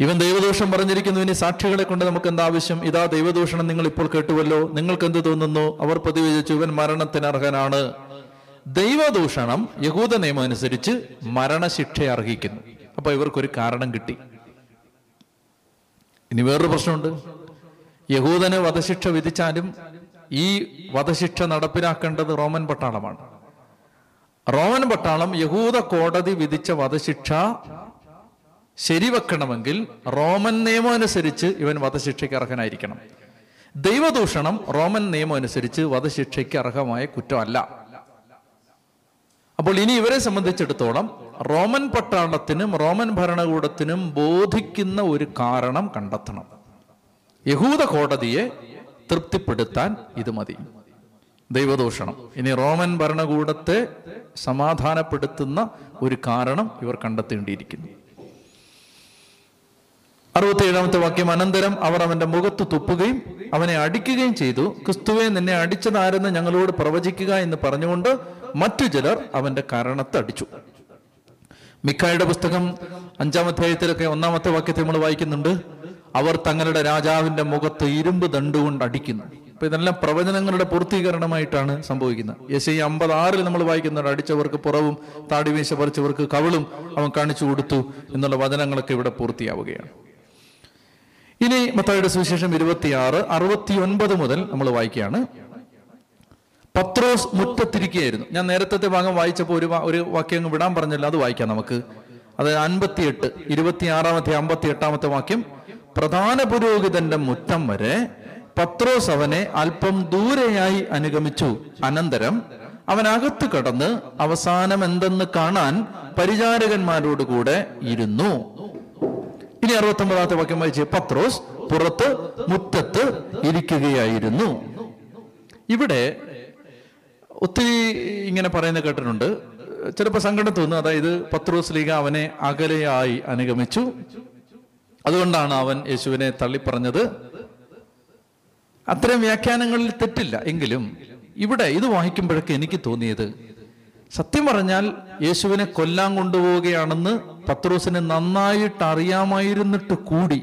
ഇവൻ ദൈവദൂഷണം പറഞ്ഞിരിക്കുന്നു, ഇനി സാക്ഷികളെ കൊണ്ട് നമുക്ക് എന്താവശ്യം. ഇതാ ദൈവദൂഷണം നിങ്ങൾ ഇപ്പോൾ കേട്ടുവല്ലോ, നിങ്ങൾക്ക് എന്ത് തോന്നുന്നു? അവർ പ്രതിവചിച്ചു, ഇവൻ മരണത്തിന് അർഹനാണ്. ദൈവദൂഷണം യഹൂദ നിയമം അനുസരിച്ച് മരണശിക്ഷ അർഹിക്കുന്നു. അപ്പൊ ഇവർക്കൊരു കാരണം കിട്ടി. ഇനി വേറൊരു പ്രശ്നമുണ്ട്, യഹൂദന് വധശിക്ഷ വിധിച്ചാലും ഈ വധശിക്ഷ നടപ്പിലാക്കേണ്ടത് റോമൻ പട്ടാളമാണ്. റോമൻ പട്ടാളം യഹൂദ കോടതി വിധിച്ച വധശിക്ഷ ശരിവെക്കണമെങ്കിൽ റോമൻ നിയമം അനുസരിച്ച് ഇവൻ വധശിക്ഷയ്ക്ക് അർഹനായിരിക്കണം. ദൈവദൂഷണം റോമൻ നിയമം അനുസരിച്ച് വധശിക്ഷയ്ക്ക് അർഹമായ കുറ്റമല്ല. അപ്പോൾ ഇനി ഇവരെ സംബന്ധിച്ചിടത്തോളം റോമൻ പട്ടാളത്തിനും റോമൻ ഭരണകൂടത്തിനും ബോധിക്കുന്ന ഒരു കാരണം കണ്ടെത്തണം. യഹൂദ കോടതിയെ തൃപ്തിപ്പെടുത്താൻ ഇത് മതി, ദൈവദൂഷണം. ഇനി റോമൻ ഭരണകൂടത്തെ സമാധാനപ്പെടുത്തുന്ന ഒരു കാരണം ഇവർ കണ്ടെത്തേണ്ടിയിരിക്കുന്നു. അറുപത്തിയേഴാമത്തെ വാക്യം, അനന്തരം അവർ അവന്റെ മുഖത്ത് തുപ്പുകയും അവനെ അടിക്കുകയും ചെയ്തു. ക്രിസ്തുവെ, നിന്നെ അടിച്ചതാരെന്ന് ഞങ്ങളോട് പ്രവചിക്കുക എന്ന് പറഞ്ഞുകൊണ്ട് മറ്റു ചിലർ അവന്റെ കരണത്ത് അടിച്ചു. മിക്കായുടെ പുസ്തകം അഞ്ചാം അധ്യായത്തിലൊക്കെ ഒന്നാമത്തെ വാക്യത്തെ നമ്മൾ വായിക്കുന്നുണ്ട്, അവർ തങ്ങളുടെ രാജാവിന്റെ മുഖത്ത് ഇരുമ്പ് ദണ്ടുകൊണ്ട് അടിക്കുന്നു. അപ്പൊ ഇതെല്ലാം പ്രവചനങ്ങളുടെ പൂർത്തീകരണമായിട്ടാണ് സംഭവിക്കുന്നത്. യെശയ്യാ അമ്പത് ആറിൽ നമ്മൾ വായിക്കുന്നുണ്ട്, അടിച്ചവർക്ക് പുറവും താടിവീശ പറിച്ചവർക്ക് കവിളും അവൻ കാണിച്ചു കൊടുത്തു എന്നുള്ള വചനങ്ങളൊക്കെ ഇവിടെ പൂർത്തിയാവുകയാണ്. ഇനി മത്തായിയുടെ സുവിശേഷം ഇരുപത്തിയാറ് അറുപത്തി ഒൻപത് മുതൽ നമ്മൾ വായിക്കുകയാണ്. പത്രോസ് മുറ്റത്തിരിക്കുകയായിരുന്നു. ഞാൻ നേരത്തെ ഭാഗം വായിച്ചപ്പോൾ ഒരു ഒരു വാക്യം അങ്ങ് വിടാൻ പറഞ്ഞല്ലോ, അത് വായിക്കാം നമുക്ക്. അത് അൻപത്തിയെട്ട് ഇരുപത്തിയാറാമത്തെ അമ്പത്തി എട്ടാമത്തെ വാക്യം, പ്രധാന പുരോഹിതന്റെ മുറ്റം വരെ പത്രോസ് അവനെ അല്പം ദൂരെയായി അനുഗമിച്ചു. അനന്തരം അവനകത്ത് കടന്ന് അവസാനം എന്തെന്ന് കാണാൻ പരിചാരകന്മാരോട് കൂടെ ഇരുന്നു. ഇനി അറുപത്തി ഒമ്പതാമത്തെ വാക്യം വായിച്ച്, പത്രോസ് പുറത്ത് മുറ്റത്ത് ഇരിക്കുകയായിരുന്നു. ഇവിടെ ഒത്തിരി ഇങ്ങനെ പറയുന്ന കേട്ടിട്ടുണ്ട്, ചിലപ്പോൾ സങ്കടം തോന്നുന്നു. അതായത് പത്രോസ് ലീഗ അവനെ അകലെയായി അനുഗമിച്ചു, അതുകൊണ്ടാണ് അവൻ യേശുവിനെ തള്ളിപ്പറഞ്ഞത്. അത്തരം വ്യാഖ്യാനങ്ങളിൽ തെറ്റില്ല. എങ്കിലും ഇവിടെ ഇത് വായിക്കുമ്പോഴൊക്കെ എനിക്ക് തോന്നിയത്, സത്യം പറഞ്ഞാൽ യേശുവിനെ കൊല്ലാൻ കൊണ്ടുപോവുകയാണെന്ന് പത്രോസിനെ നന്നായിട്ട് അറിയാമായിരുന്നിട്ട് കൂടി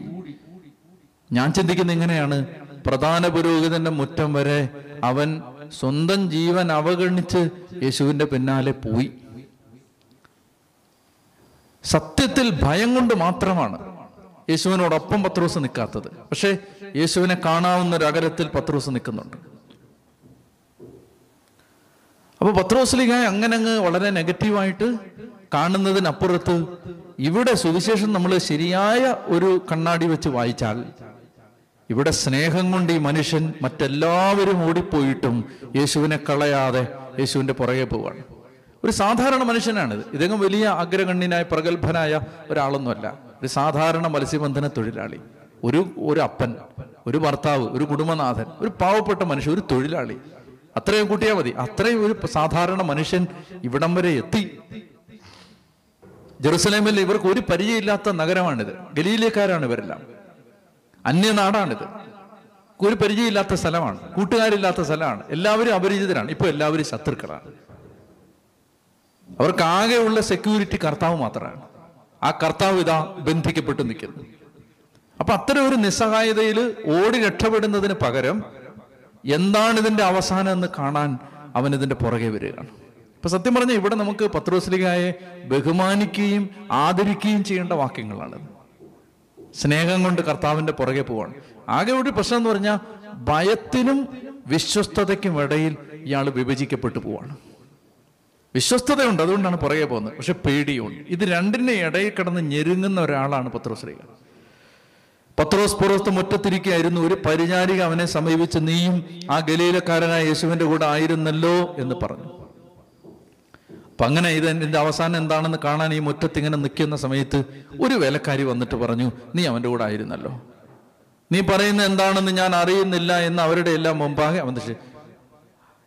ഞാൻ ചിന്തിക്കുന്നത് എങ്ങനെയാണ്, പ്രധാന പുരോഹിതന്റെ മുറ്റം വരെ അവൻ സ്വന്തം ജീവൻ അവഗണിച്ച് യേശുവിന്റെ പിന്നാലെ പോയി. സത്യത്തിൽ ഭയം കൊണ്ട് മാത്രമാണ് യേശുവിനോടൊപ്പം പത്രോസ് നിൽക്കാത്തത്. പക്ഷേ യേശുവിനെ കാണാവുന്ന ഒരു അകലത്തിൽ പത്രോസ് നിൽക്കുന്നുണ്ട്. അപ്പോൾ പത്രോസ്ലീഹ അങ്ങനെ അങ്ങ് വളരെ നെഗറ്റീവായിട്ട് കാണുന്നതിനപ്പുറത്ത് ഇവിടെ സുവിശേഷം നമ്മൾ ശരിയായ ഒരു കണ്ണാടി വെച്ച് വായിച്ചാൽ ഇവിടെ സ്നേഹം കൊണ്ട് ഈ മനുഷ്യൻ മറ്റെല്ലാവരും ഓടിപ്പോയിട്ടും യേശുവിനെ കളയാതെ യേശുവിൻ്റെ പുറകെ പോവാണ്. ഒരു സാധാരണ മനുഷ്യനാണിത്. ഇദ്ദേഹം വലിയ അഗ്രഗണ്യനായ പ്രഗത്ഭനായ ഒരാളൊന്നുമല്ല. ഒരു സാധാരണ മത്സ്യബന്ധന തൊഴിലാളി, ഒരു ഒരു അപ്പൻ, ഒരു ഭർത്താവ്, ഒരു കുടുംബനാഥൻ, ഒരു പാവപ്പെട്ട മനുഷ്യൻ, ഒരു തൊഴിലാളി. അത്രയും കൂട്ടിയാൽ മതി. അത്രയും ഒരു സാധാരണ മനുഷ്യൻ ഇവിടം വരെ എത്തി. ജെറുസലേമിൽ ഇവർക്ക് ഒരു പരിചയമില്ലാത്ത നഗരമാണിത്. ഗലീലക്കാരാണ് ഇവരെല്ലാം. അന്യനാടാണിത്. ഒരു പരിചയമില്ലാത്ത സ്ഥലമാണ്, കൂട്ടുകാരില്ലാത്ത സ്ഥലമാണ്, എല്ലാവരും അപരിചിതരാണ്. ഇപ്പൊ എല്ലാവരും ശത്രുക്കളാണ്. അവർക്കാകെയുള്ള സെക്യൂരിറ്റി കർത്താവ് മാത്രമാണ്. ആ കർത്താവ് ഇതാ ബന്ധിക്കപ്പെട്ട് നിൽക്കുന്നു. അപ്പൊ അത്തരം ഒരു നിസ്സഹായതയിൽ ഓടി രക്ഷപ്പെടുന്നതിന് പകരം എന്താണ് ഇതിന്റെ അവസാനം എന്ന് കാണാൻ അവൻ ഇതിന്റെ പുറകെ വരികയാണ്. അപ്പൊ സത്യം പറഞ്ഞാൽ ഇവിടെ നമുക്ക് പത്രോസ്ലീഹയെ ബഹുമാനിക്കുകയും ആദരിക്കുകയും ചെയ്യേണ്ട വാക്യങ്ങളാണ്. സ്നേഹം കൊണ്ട് കർത്താവിന്റെ പുറകെ പോവാണ്. ആകെ ഒരു പ്രശ്നം എന്ന് പറഞ്ഞാൽ ഭയത്തിനും വിശ്വസ്തതയ്ക്കും ഇടയിൽ ഇയാൾ വിഭജിക്കപ്പെട്ടു പോവാണ്. വിശ്വസ്തതയുണ്ട്, അതുകൊണ്ടാണ് പുറകെ പോകുന്നത്. പക്ഷെ പേടിയുണ്ട്. ഇത് രണ്ടിൻ്റെ ഇടയിൽ കിടന്ന് ഞെരുങ്ങുന്ന ഒരാളാണ് പത്രോസ്ലീഹ. പത്രോസ് പുറത്ത് മുറ്റത്തിരിക്കുകയായിരുന്നു. ഒരു പരിചാരിക അവനെ സമീപിച്ച്, നീയും ആ ഗലീലക്കാരനായ യേശുവിൻ്റെ കൂടെ ആയിരുന്നല്ലോ എന്ന് പറഞ്ഞു. അപ്പം അങ്ങനെ ഇത് എൻ്റെ അവസാനം എന്താണെന്ന് കാണാൻ ഈ മുറ്റത്ത് ഇങ്ങനെ നിൽക്കുന്ന സമയത്ത് ഒരു വേലക്കാരി വന്നിട്ട് പറഞ്ഞു, നീ അവൻ്റെ കൂടെ ആയിരുന്നല്ലോ, നീ പറയുന്നത് എന്താണെന്ന് ഞാൻ അറിയുന്നില്ല എന്ന് അവരുടെ എല്ലാം മുമ്പാകെ അവൻ പക്ഷേ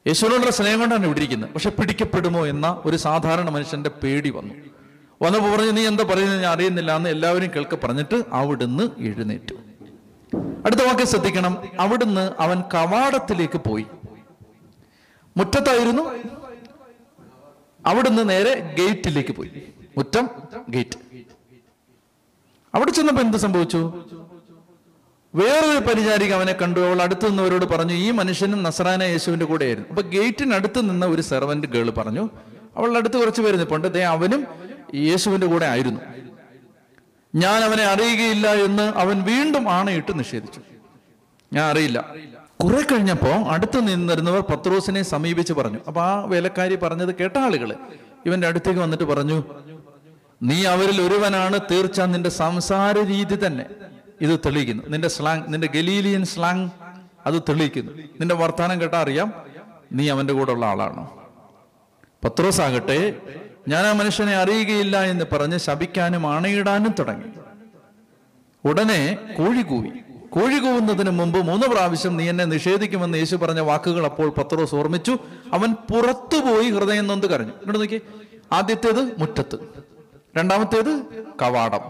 യേശുവിനോടുള്ള സ്നേഹം കൊണ്ടാണ് ഇവിടെ ഇരിക്കുന്നത്. പക്ഷെ പിടിക്കപ്പെടുമോ എന്ന ഒരു സാധാരണ മനുഷ്യൻ്റെ പേടി വന്നു. വന്നപ്പോൾ പറഞ്ഞു, നീ എന്താ പറയുന്നത് ഞാൻ അറിയുന്നില്ല എന്ന് എല്ലാവരും കേൾക്ക പറഞ്ഞിട്ട് അവിടുന്ന് എഴുന്നേറ്റു. അടുത്ത വാക്ക് ശ്രദ്ധിക്കണം. അവിടുന്ന് അവൻ കവാടത്തിലേക്ക് പോയി. മുറ്റത്തായിരുന്നു. അവിടുന്ന് നേരെ ഗേറ്റിലേക്ക് പോയി. മുറ്റം, ഗേറ്റ്. അവിടെ ചെന്നപ്പോൾ എന്ത് സംഭവിച്ചു? വേറൊരു പരിചാരിക അവനെ കണ്ടു. അവൾ അടുത്ത് നിന്നവരോട് പറഞ്ഞു, ഈ മനുഷ്യനും നസറാന യേശുവിൻ്റെ കൂടെയായിരുന്നു. അപ്പൊ ഗേറ്റിനടുത്ത് നിന്ന ഒരു സെർവന്റ് ഗേൾ പറഞ്ഞു, അവളുടെ അടുത്ത് കുറച്ച് പേര് നിൽപ്പുണ്ട്, ദേ അവനും യേശുവിൻ്റെ കൂടെ ആയിരുന്നു. ഞാൻ അവനെ അറിയുകയില്ല എന്ന് അവൻ വീണ്ടും ആണയിട്ട് നിഷേധിച്ചു. ഞാൻ അറിയില്ല. കുറെ കഴിഞ്ഞപ്പോ അടുത്ത് നിന്നിരുന്നവർ പത്രോസിനെ സമീപിച്ച് പറഞ്ഞു. അപ്പൊ ആ വേലക്കാരി പറഞ്ഞത് കേട്ട ആളുകള് ഇവന്റെ അടുത്തേക്ക് വന്നിട്ട് പറഞ്ഞു, നീ അവരിൽ ഒരുവനാണ്, തീർച്ച നിന്റെ സംസാര രീതി തന്നെ ഇത് തെളിയിക്കുന്നു. നിന്റെ സ്ലാങ്, നിന്റെ ഗലീലിയൻ സ്ലാങ് അത് തെളിയിക്കുന്നു. നിന്റെ വർത്താനം കേട്ടാ അറിയാം നീ അവൻ്റെ കൂടെ ഉള്ള ആളാണോ. പത്രോസ് ആകട്ടെ ഞാൻ ആ മനുഷ്യനെ അറിയുകയില്ല എന്ന് പറഞ്ഞ് ശപിക്കാനും ആണയിടാനും തുടങ്ങി. ഉടനെ കോഴി കൂവി. കോഴി കൂവുന്നതിന് മുമ്പ് മൂന്ന് പ്രാവശ്യം നീ എന്നെ നിഷേധിക്കുമെന്ന് യേശു പറഞ്ഞ വാക്കുകൾ അപ്പോൾ പത്രോസ് ഓർമ്മിച്ചു. അവൻ പുറത്തുപോയി ഹൃദയം നൊന്ത് കരഞ്ഞു. ഇങ്ങോട്ട് നോക്കി. ആദ്യത്തേത് മുറ്റത്ത്, രണ്ടാമത്തേത് കവാടം,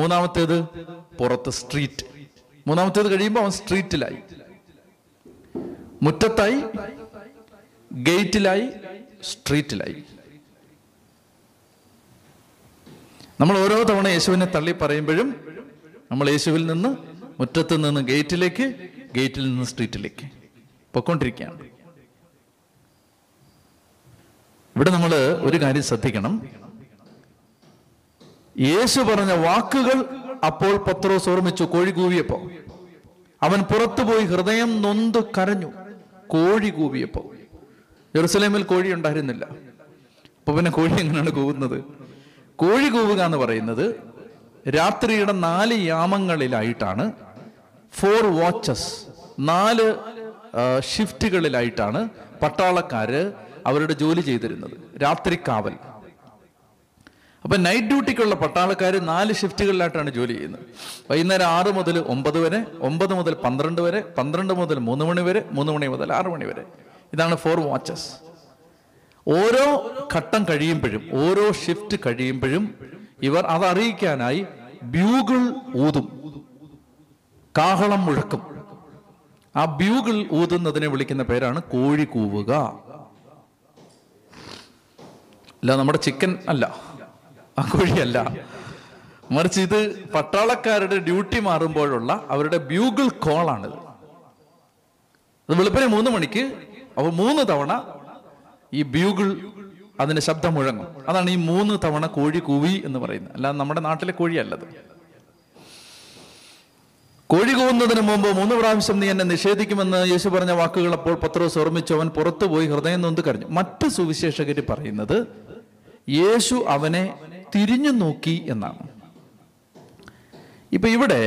മൂന്നാമത്തേത് പുറത്ത്, സ്ട്രീറ്റ്. മൂന്നാമത്തേത് കഴിയുമ്പോൾ അവൻ സ്ട്രീറ്റിലായി, മുറ്റത്തായി, ഗേറ്റിലായി, സ്ട്രീറ്റിലായി. നമ്മൾ ഓരോ തവണ യേശുവിനെ തള്ളി പറയുമ്പോഴും നമ്മൾ യേശുവിൽ നിന്ന് മുറ്റത്ത് നിന്ന് ഗേറ്റിലേക്ക്, ഗേറ്റിൽ നിന്ന് സ്ട്രീറ്റിലേക്ക് പൊയ്ക്കൊണ്ടിരിക്കുകയാണ്. ഇവിടെ നമ്മൾ ഒരു കാര്യം ശ്രദ്ധിക്കണം. യേശു പറഞ്ഞ വാക്കുകൾ അപ്പോൾ പത്രോസ് ഓർമ്മിച്ചു. കോഴി കൂവിയപ്പോ അവൻ പുറത്തുപോയി ഹൃദയം നൊന്ത് കരഞ്ഞു. കോഴി കൂവിയപ്പോ ജെറുസലേമിൽ കോഴി ഉണ്ടായിരുന്നില്ല. അപ്പൊ പിന്നെ കോഴി എങ്ങനെയാണ് കൂവുന്നത്? കോഴി കൂവുക എന്ന് പറയുന്നത് രാത്രിയുടെ നാല് യാമങ്ങളിലായിട്ടാണ്, ഫോർ വാച്ചസ്, നാല് ഷിഫ്റ്റുകളിലായിട്ടാണ് പട്ടാളക്കാര് അവരുടെ ജോലി ചെയ്തിരുന്നത്, രാത്രി കാവൽ. അപ്പം നൈറ്റ് ഡ്യൂട്ടിക്കുള്ള പട്ടാളക്കാർ നാല് ഷിഫ്റ്റുകളിലായിട്ടാണ് ജോലി ചെയ്യുന്നത്. വൈകുന്നേരം ആറ് മുതൽ ഒമ്പത് വരെ, ഒമ്പത് മുതൽ പന്ത്രണ്ട് വരെ, പന്ത്രണ്ട് മുതൽ മൂന്ന് മണി വരെ, മൂന്ന് മണി മുതൽ ആറ് മണി വരെ. ഇതാണ് ഫോർ വാച്ചസ്. ഓരോ ഘട്ടം കഴിയുമ്പോഴും, ഓരോ ഷിഫ്റ്റ് കഴിയുമ്പോഴും ഇവർ അതറിയിക്കാനായി ബ്യൂഗിൾ ഊതും, കാഹളം മുഴക്കും. ആ ബ്യൂഗിൾ ഊതുന്നതിനെ വിളിക്കുന്ന പേരാണ് കോഴി കൂവുക. അല്ല, നമ്മുടെ ചിക്കൻ അല്ല, ആ കോഴിയല്ല, മറിച്ച് ഇത് പട്ടാളക്കാരുടെ ഡ്യൂട്ടി മാറുമ്പോഴുള്ള അവരുടെ ബ്യൂഗിൾ കോളാണിത്. അത് വെളുപ്പിന് മൂന്ന് മണിക്ക് അവർ മൂന്ന് തവണ ഈ ബ്യൂഗിൾ, അതിൻ്റെ ശബ്ദം മുഴങ്ങും. അതാണ് ഈ മൂന്ന് തവണ കോഴി കൂവി എന്ന് പറയുന്നത്. അല്ലാതെ നമ്മുടെ നാട്ടിലെ കോഴിയല്ലത്. കോഴി കൂവുന്നതിന് മുമ്പ് മൂന്ന് പ്രാവശ്യം നീ എന്നെ നിഷേധിക്കുമെന്ന് യേശു പറഞ്ഞ വാക്കുകൾ അപ്പോൾ പത്രോസ് ഓർമ്മിച്ചു. അവൻ പുറത്തുപോയി ഹൃദയം നൊന്ത് കരഞ്ഞു. മറ്റ് സുവിശേഷകർ പറയുന്നത് യേശു അവനെ തിരിഞ്ഞു നോക്കി എന്നാണ്. ഇപ്പൊ ഇവിടെ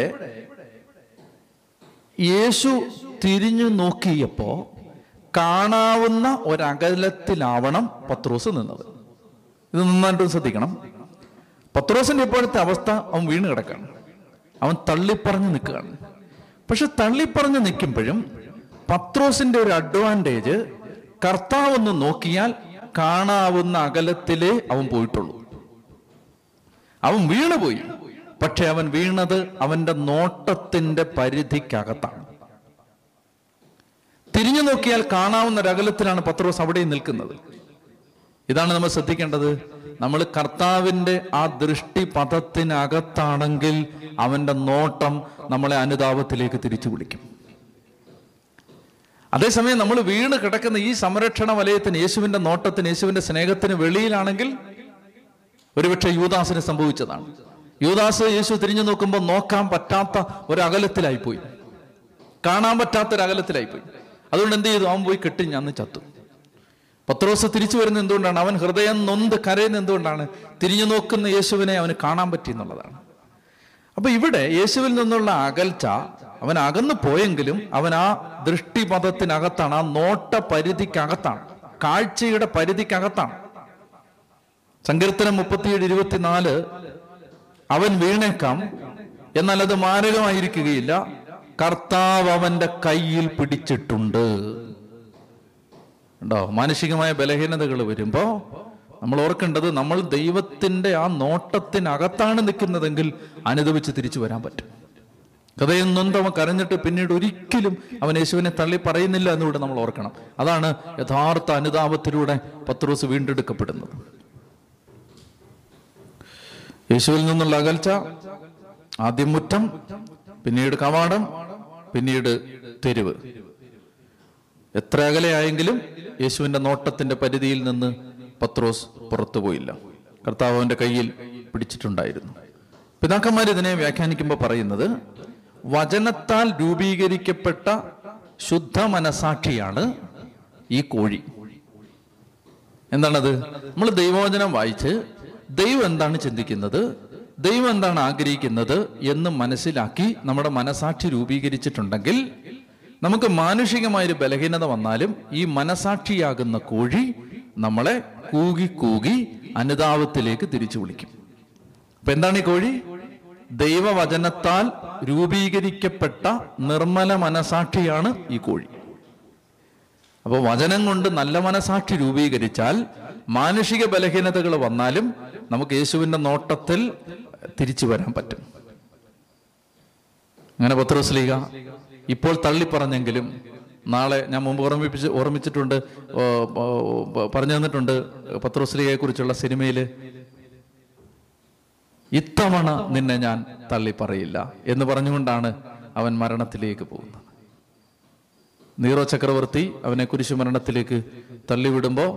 യേശു തിരിഞ്ഞു നോക്കിയപ്പോ കാണാവുന്ന ഒരകലത്തിലാവണം പത്രോസ് നിന്നത്. ഇത് നന്നായിട്ടും ശ്രദ്ധിക്കണം. പത്രോസിന്റെ ഇപ്പോഴത്തെ അവസ്ഥ, അവൻ വീണ് കിടക്കുകയാണ്, അവൻ തള്ളിപ്പറഞ്ഞു നിൽക്കുകയാണ്. പക്ഷെ തള്ളിപ്പറഞ്ഞു നിൽക്കുമ്പോഴും പത്രോസിന്റെ ഒരു അഡ്വാൻറ്റേജ്, കർത്താവ് ഒന്ന് നോക്കിയാൽ കാണാവുന്ന അകലത്തിലേ അവൻ പോയിട്ടുള്ളൂ. അവൻ വീണുപോയി, പക്ഷെ അവൻ വീണത് അവന്റെ നോട്ടത്തിന്റെ പരിധിക്കകത്താണ്. തിരിഞ്ഞു നോക്കിയാൽ കാണാവുന്ന ഒരകലത്തിലാണ് പത്രോസ് അവിടെ നിൽക്കുന്നത്. ഇതാണ് നമ്മൾ ശ്രദ്ധിക്കേണ്ടത്. നമ്മൾ കർത്താവിൻ്റെ ആ ദൃഷ്ടി പദത്തിനകത്താണെങ്കിൽ അവൻ്റെ നോട്ടം നമ്മളെ അനുതാപത്തിലേക്ക് തിരിച്ചു വിളിക്കും. അതേസമയം നമ്മൾ വീണ് കിടക്കുന്ന ഈ സംരക്ഷണ വലയത്തിന്, യേശുവിൻ്റെ നോട്ടത്തിന്, യേശുവിൻ്റെ സ്നേഹത്തിന് വെളിയിലാണെങ്കിൽ ഒരുപക്ഷെ യൂദാസിന് സംഭവിച്ചതാണ്. യൂദാസ് യേശു തിരിഞ്ഞു നോക്കുമ്പോൾ നോക്കാൻ പറ്റാത്ത ഒരകലത്തിലായിപ്പോയി, കാണാൻ പറ്റാത്ത ഒരകലത്തിലായിപ്പോയി. അതുകൊണ്ട് എന്ത് ചെയ്തു? അവൻ പോയി കെട്ടി ഞാൻ ചത്തു. പത്രോസ് തിരിച്ചു വരുന്നത് എന്തുകൊണ്ടാണ്? അവൻ ഹൃദയം നൊന്ത് കരയുന്നത് എന്തുകൊണ്ടാണ്? തിരിഞ്ഞു നോക്കുന്ന യേശുവിനെ അവന് കാണാൻ പറ്റി എന്നുള്ളതാണ്. അപ്പൊ ഇവിടെ യേശുവിൽ നിന്നുള്ള അകൽച്ച, അവൻ അകന്നു പോയെങ്കിലും അവൻ ആ ദൃഷ്ടിപഥത്തിനകത്താണ്, ആ നോട്ട പരിധിക്കകത്താണ്, കാഴ്ചയുടെ പരിധിക്കകത്താണ്. സങ്കീർത്തനം മുപ്പത്തിയേഴ് ഇരുപത്തിനാല്, അവൻ വീണേക്കാം, എന്നാൽ അത് മാരകമായിരിക്കുകയില്ല, കർത്താവ് അവന്റെ കയ്യിൽ പിടിച്ചിട്ടുണ്ട്. ഉണ്ടോ? മാനസികമായ ബലഹീനതകൾ വരുമ്പോൾ നമ്മൾ ഓർക്കേണ്ടത്, നമ്മൾ ദൈവത്തിൻ്റെ ആ നോട്ടത്തിനകത്താണ് നിൽക്കുന്നതെങ്കിൽ അനുദപിച്ച് തിരിച്ചു വരാൻ പറ്റും. ഹൃദയം നൊന്തവൻ കരഞ്ഞിട്ട് പിന്നീട് ഒരിക്കലും അവൻ യേശുവിനെ തള്ളി പറയുന്നില്ല എന്നുകൂടെ നമ്മൾ ഓർക്കണം. അതാണ് യഥാർത്ഥ അനുതാപത്തിലൂടെ പത്രോസ് വീണ്ടെടുക്കപ്പെടുന്നത്. യേശുവിൽ നിന്നുള്ള അകൽച്ച, ആദ്യം മുറ്റം, പിന്നീട് കവാടം, പിന്നീട് തെരുവ്. എത്ര അകലെയായെങ്കിലും യേശുവിൻ്റെ നോട്ടത്തിൻ്റെ പരിധിയിൽ നിന്ന് പത്രോസ് പുറത്തുപോയില്ല. കർത്താവ് അവൻ്റെ കയ്യിൽ പിടിച്ചിട്ടുണ്ടായിരുന്നു. പിതാക്കന്മാർ ഇതിനെ വ്യാഖ്യാനിക്കുമ്പോൾ പറയുന്നത്, വചനത്താൽ രൂപീകരിക്കപ്പെട്ട ശുദ്ധ മനസാക്ഷിയാണ് ഈ കോഴി. എന്താണത്? നമ്മൾ ദൈവവചനം വായിച്ച് ദൈവം എന്താണ് ചിന്തിക്കുന്നത്, ദൈവം എന്താണ് ആഗ്രഹിക്കുന്നത് എന്ന് മനസ്സിലാക്കി നമ്മുടെ മനസാക്ഷി രൂപീകരിച്ചിട്ടുണ്ടെങ്കിൽ നമുക്ക് മാനുഷികമായൊരു ബലഹീനത വന്നാലും ഈ മനസാക്ഷിയാകുന്ന കോഴി നമ്മളെ കൂകി കൂകി അനുതാപത്തിലേക്ക് തിരിച്ചു വിളിക്കും. അപ്പൊ എന്താണ് ഈ കോഴി? ദൈവവചനത്താൽ രൂപീകരിക്കപ്പെട്ട നിർമ്മല മനസാക്ഷിയാണ് ഈ കോഴി. അപ്പോൾ വചനം കൊണ്ട് നല്ല മനസാക്ഷി രൂപീകരിച്ചാൽ മാനുഷിക ബലഹീനതകൾ വന്നാലും നമുക്ക് യേശുവിൻ്റെ നോട്ടത്തിൽ തിരിച്ചു വരാൻ പറ്റും. അങ്ങനെ പത്രോസ് ലീഗ ഇപ്പോൾ തള്ളിപ്പറഞ്ഞെങ്കിലും നാളെ, ഞാൻ മുമ്പ് ഓർമ്മിപ്പിച്ച് ഓർമ്മിച്ചിട്ടുണ്ട് പറഞ്ഞു തന്നിട്ടുണ്ട് പത്രോസ് ലീഗയെ കുറിച്ചുള്ള സിനിമയിൽ, ഇത്തവണ നിന്നെ ഞാൻ തള്ളിപ്പറയില്ല എന്ന് പറഞ്ഞുകൊണ്ടാണ് അവൻ മരണത്തിലേക്ക് പോകുന്നത്. നീറോ ചക്രവർത്തി അവനെ കുരിശു മരണത്തിലേക്ക് തള്ളിവിടുമ്പോൾ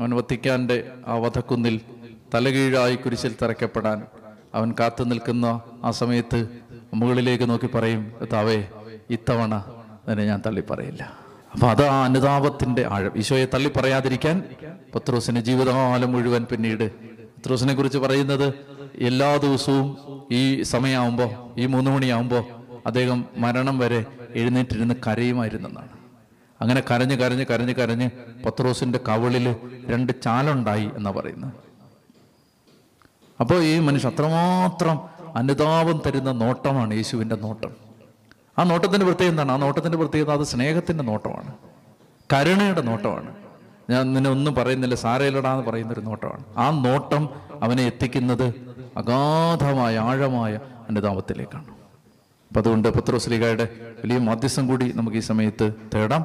അവൻ വത്തിക്കാൻ്റെ ആ വധക്കുന്നിൽ തലകീഴായി കുരിശിൽ തറയ്ക്കപ്പെടാൻ അവൻ കാത്തു നിൽക്കുന്ന ആ സമയത്ത് മുകളിലേക്ക് നോക്കി പറയും, താവേ ഇത്തവണ അതിനെ ഞാൻ തള്ളിപ്പറയില്ല. അപ്പൊ അത് ആ അനുതാപത്തിന്റെ ആഴം. ഈശോയെ തള്ളിപ്പറയാതിരിക്കാൻ പത്രോസിന് ജീവിതകാലം മുഴുവൻ, പിന്നീട് പത്രോസിനെ കുറിച്ച് പറയുന്നത് എല്ലാ ദിവസവും ഈ സമയമാകുമ്പോൾ, ഈ മൂന്ന് മണിയാകുമ്പോൾ അദ്ദേഹം മരണം വരെ എഴുന്നേറ്റിരുന്ന് കരയുമായിരുന്നെന്നാണ്. അങ്ങനെ കരഞ്ഞ് കരഞ്ഞ് കരഞ്ഞ് കരഞ്ഞ് പത്രോസിന്റെ കവളിൽ രണ്ട് ചാലുണ്ടായി എന്നാണ് പറയുന്നത്. അപ്പോൾ ഈ മനുഷ്യൻ അത്രമാത്രം അനുതാപം തരുന്ന നോട്ടമാണ് യേശുവിൻ്റെ നോട്ടം. ആ നോട്ടത്തിൻ്റെ പ്രത്യേകത എന്താണ്? ആ നോട്ടത്തിൻ്റെ പ്രത്യേകത അത് സ്നേഹത്തിൻ്റെ നോട്ടമാണ്, കരുണയുടെ നോട്ടമാണ്. ഞാൻ നിന്നെ ഒന്നും പറയുന്നില്ല സാരയിലടാന്ന് പറയുന്നൊരു നോട്ടമാണ്. ആ നോട്ടം അവനെ എത്തിക്കുന്നത് അഗാധമായ ആഴമായ അനുതാപത്തിലേക്കാണ്. അപ്പം അതുകൊണ്ട് പത്രോസ് ലീഗയുടെ വലിയ മാധ്യസ്ഥം കൂടി നമുക്ക് ഈ സമയത്ത് തേടാം.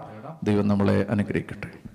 ദൈവം നമ്മളെ അനുഗ്രഹിക്കട്ടെ.